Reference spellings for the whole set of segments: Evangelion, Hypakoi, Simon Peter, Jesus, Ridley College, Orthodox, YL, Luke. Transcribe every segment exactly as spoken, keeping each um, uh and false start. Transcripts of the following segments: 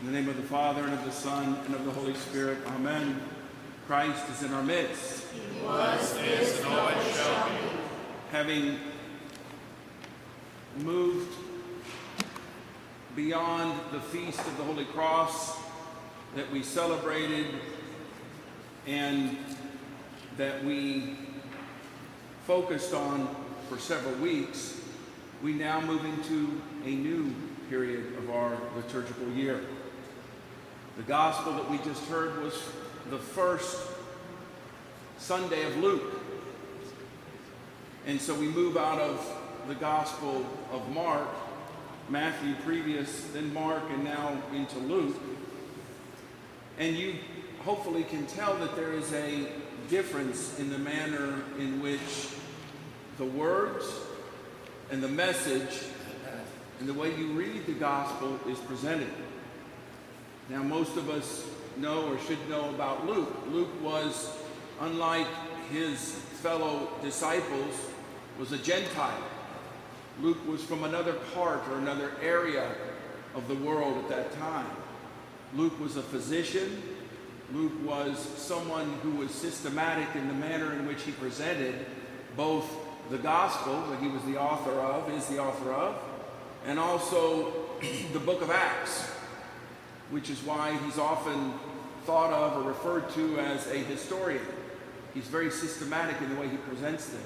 In the name of the Father, and of the Son, and of the Holy Spirit. Amen. Christ is in our midst. He was, is, and always shall be. Having moved beyond the Feast of the Holy Cross that we celebrated and that we focused on for several weeks, we now move into a new period of our liturgical year. The gospel that we just heard was the first Sunday of Luke. And so we move out of the gospel of Mark, Matthew previous, then Mark, and now into Luke. And you hopefully can tell that there is a difference in the manner in which the words and the message and the way you read the gospel is presented. Now, most of us know or should know about Luke. Luke was, unlike his fellow disciples, was a Gentile. Luke was from another part or another area of the world at that time. Luke was a physician. Luke was someone who was systematic in the manner in which he presented both the gospel that he was the author of, is the author of, and also the book of Acts, which is why he's often thought of or referred to as a historian. He's very systematic in the way he presents things.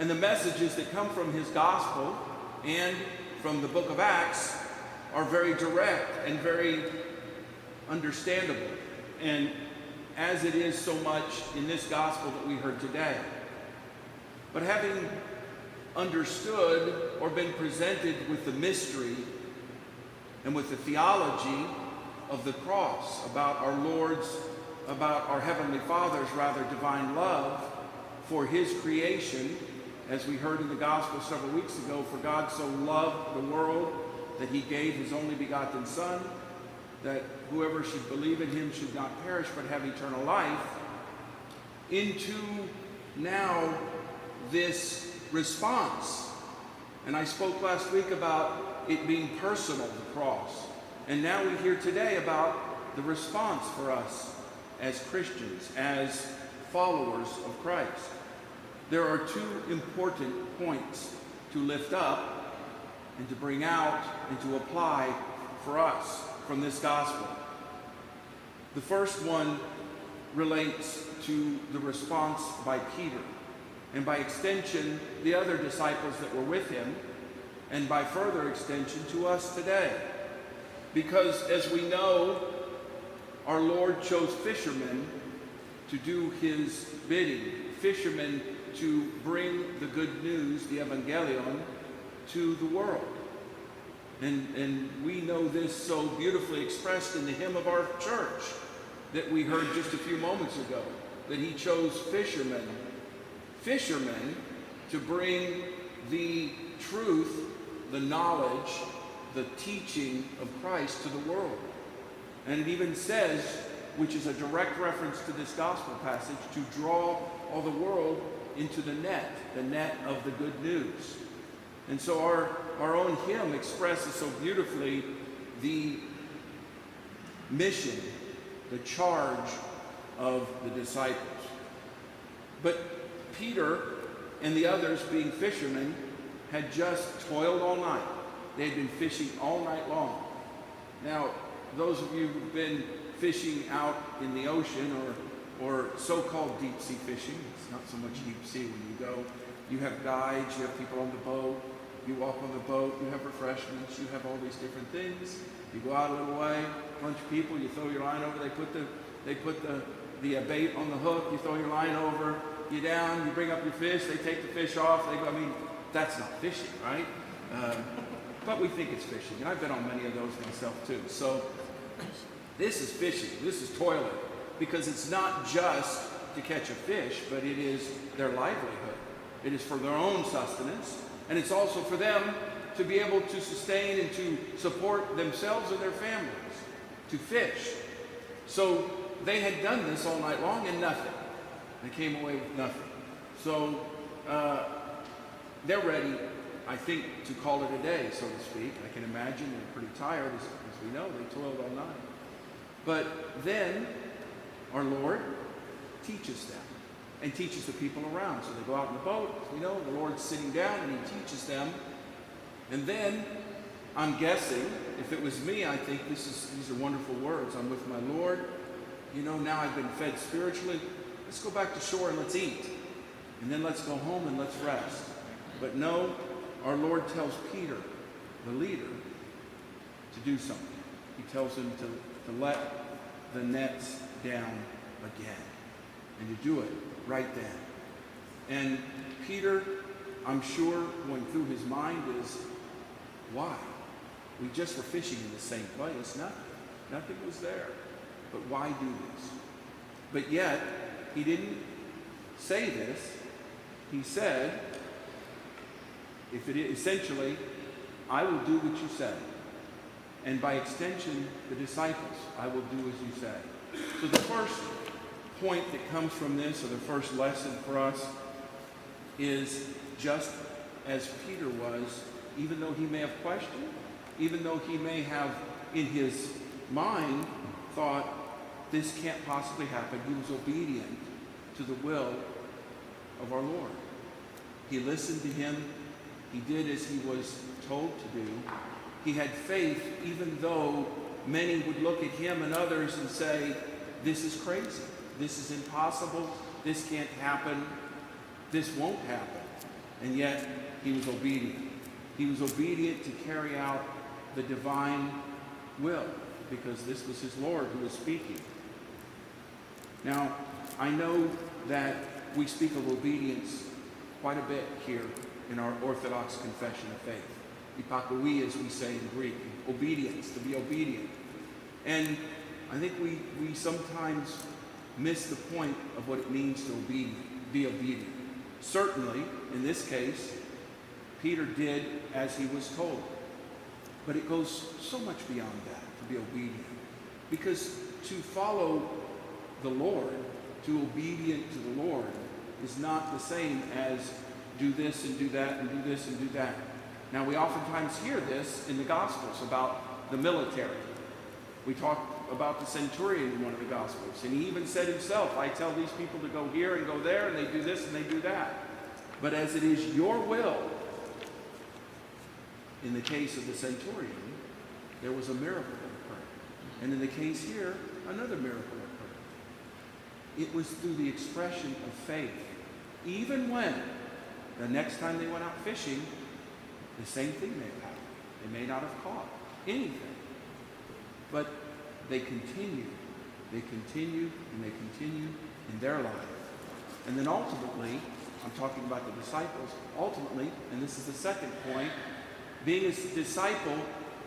And the messages that come from his gospel and from the book of Acts are very direct and very understandable. And as it is so much in this gospel that we heard today. But having understood or been presented with the mystery and with the theology of the cross, about our Lord's, about our Heavenly Father's rather divine love for his creation, as we heard in the gospel several weeks ago, for God so loved the world that he gave his only begotten Son, that whoever should believe in him should not perish but have eternal life, into now this response. And I spoke last week about it being personal, the cross. And now we hear today about the response for us as Christians, as followers of Christ. There are two important points to lift up and to bring out and to apply for us from this gospel. The first one relates to the response by Peter, and by extension, the other disciples that were with him, and by further extension to us today. Because as we know, our Lord chose fishermen to do his bidding, fishermen to bring the good news, the Evangelion, to the world. And, and we know this so beautifully expressed in the hymn of our church that we heard just a few moments ago, that he chose fishermen fishermen to bring the truth, the knowledge, the teaching of Christ to the world. And it even says, which is a direct reference to this gospel passage, to draw all the world into the net, the net of the good news. And so our, our own hymn expresses so beautifully the mission, the charge of the disciples. But Peter and the others, being fishermen, had just toiled all night. They had been fishing all night long. Now, those of you who've been fishing out in the ocean or, or so-called deep-sea fishing, it's not so much deep-sea when you go. You have guides, you have people on the boat, you walk on the boat, you have refreshments, you have all these different things. You go out a little way, bunch of people, you throw your line over, they put the, they put the, the bait on the hook, you throw your line over, you down, you bring up your fish, they take the fish off, they go, I mean, that's not fishing, right? Um, but we think it's fishing, and I've been on many of those myself too. So this is fishing, this is toiling, because it's not just to catch a fish, but it is their livelihood. It is for their own sustenance, and it's also for them to be able to sustain and to support themselves and their families, to fish. So they had done this all night long and nothing. They came away with nothing. So uh, they're ready I think, to call it a day, so to speak. I can imagine they're pretty tired, as, as we know, they toiled all night. But then our Lord teaches them and teaches the people around. So they go out in the boat, you know, the Lord's sitting down and he teaches them. And then, I'm guessing, if it was me, I think this is, these are wonderful words. I'm with my Lord. You know, now I've been fed spiritually. Let's go back to shore and let's eat. And then let's go home and let's rest. But no, our Lord tells Peter, the leader, to do something. He tells him to, to let the nets down again and to do it right then. And Peter, I'm sure, going through his mind is, why? We just were fishing in the same place. Nothing. Nothing was there. But why do this? But yet, he didn't say this. He said, if it is, essentially, I will do what you say. And by extension, the disciples, I will do as you say. So the first point that comes from this, or the first lesson for us, is just as Peter was, even though he may have questioned, even though he may have in his mind thought, this can't possibly happen, he was obedient to the will of our Lord. He listened to him. He did as he was told to do. He had faith, even though many would look at him and others and say, this is crazy. This is impossible. This can't happen. This won't happen. And yet, he was obedient. He was obedient to carry out the divine will, because this was his Lord who was speaking. Now, I know that we speak of obedience quite a bit here in our Orthodox confession of faith. Hypakoi, as we say in Greek, obedience, to be obedient. And I think we, we sometimes miss the point of what it means to obedient, be obedient. Certainly, in this case, Peter did as he was told. But it goes so much beyond that, to be obedient. Because to follow the Lord, to obedient to the Lord, is not the same as do this and do that and do this and do that. Now, we oftentimes hear this in the Gospels about the military. We talk about the centurion in one of the Gospels, and he even said himself, I tell these people to go here and go there, and they do this and they do that. But as it is your will, in the case of the centurion, there was a miracle that occurred. And in the case here, another miracle occurred. It was through the expression of faith, even when the next time they went out fishing, the same thing may have happened. They may not have caught anything. But they continued. They continued, and they continued in their life. And then ultimately, I'm talking about the disciples, ultimately, and this is the second point, being a disciple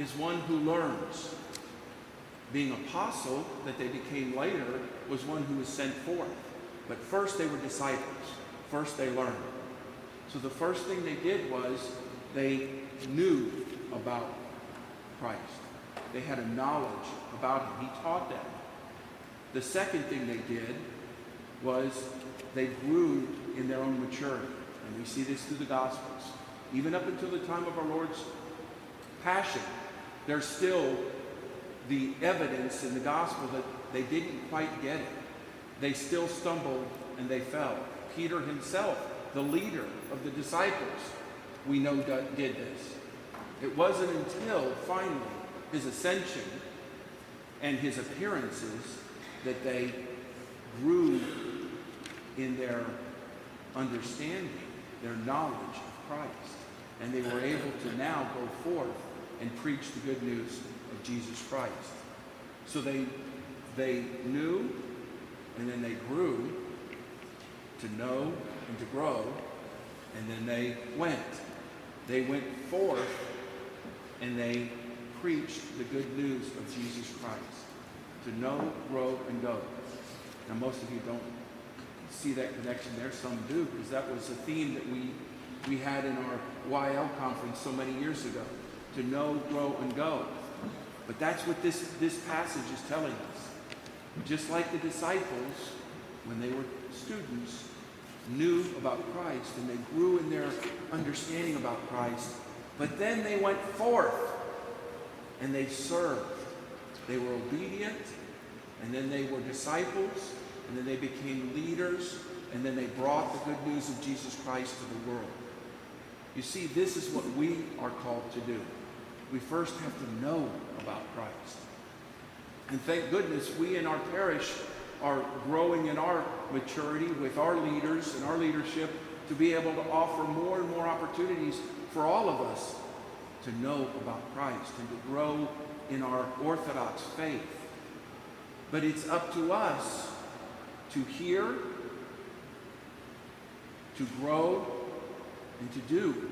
is one who learns. Being apostle, that they became later, was one who was sent forth. But first they were disciples. First they learned. So the first thing they did was they knew about Christ. They had a knowledge about him. He taught them. The second thing they did was they grew in their own maturity. And we see this through the Gospels. Even up until the time of our Lord's passion, there's still the evidence in the Gospel that they didn't quite get it. They still stumbled and they fell. Peter himself, the leader of the disciples, we know did this. It wasn't until finally his ascension and his appearances that they grew in their understanding, their knowledge of Christ. And they were able to now go forth and preach the good news of Jesus Christ. So they, they knew, and then they grew to know and to grow, and then they went. They went forth and they preached the good news of Jesus Christ. To know, grow, and go. Now, most of you don't see that connection there. Some do, because that was a theme that we, we had in our Y L conference so many years ago. To know, grow, and go. But that's what this, this passage is telling us. Just like the disciples, when they were students, knew about Christ and they grew in their understanding about Christ. But then they went forth and they served. They were obedient, and then they were disciples, and then they became leaders, and then they brought the good news of Jesus Christ to the world. You see, this is what we are called to do. We first have to know about Christ. And thank goodness we in our parish are growing in our maturity with our leaders and our leadership to be able to offer more and more opportunities for all of us to know about Christ and to grow in our Orthodox faith. But it's up to us to hear, to grow, and to do.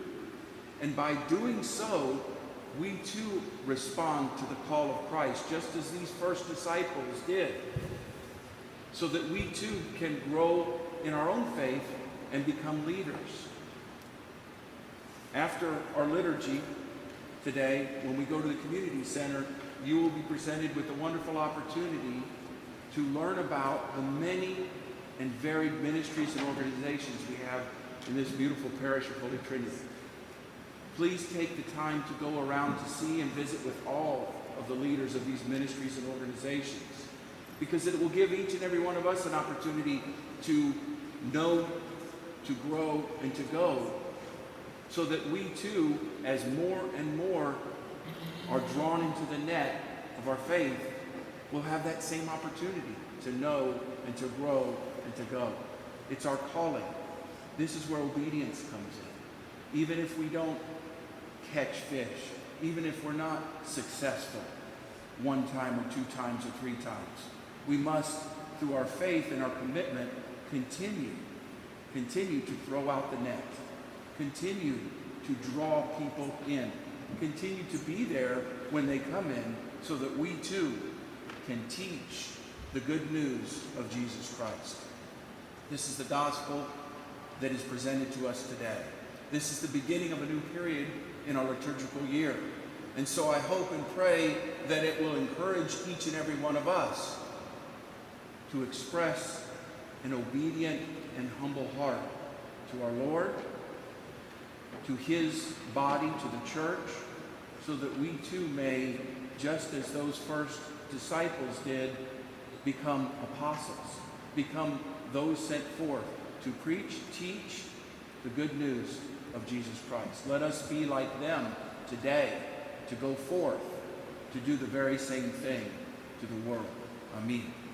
And by doing so, we too respond to the call of Christ, just as these first disciples did, so that we too can grow in our own faith and become leaders. After our liturgy today, when we go to the community center, you will be presented with the wonderful opportunity to learn about the many and varied ministries and organizations we have in this beautiful parish of Holy Trinity. Please take the time to go around to see and visit with all of the leaders of these ministries and organizations, because it will give each and every one of us an opportunity to know, to grow, and to go, so that we too, as more and more are drawn into the net of our faith, will have that same opportunity to know and to grow and to go. It's our calling. This is where obedience comes in. Even if we don't catch fish, even if we're not successful one time or two times or three times, we must, through our faith and our commitment, continue, continue to throw out the net, continue to draw people in, continue to be there when they come in, so that we too can teach the good news of Jesus Christ. This is the gospel that is presented to us today. This is the beginning of a new period in our liturgical year. And so I hope and pray that it will encourage each and every one of us to express an obedient and humble heart to our Lord, to his body, to the church, so that we too may, just as those first disciples did, become apostles, become those sent forth to preach, teach the good news of Jesus Christ. Let us be like them today, to go forth, to do the very same thing to the world. Amen.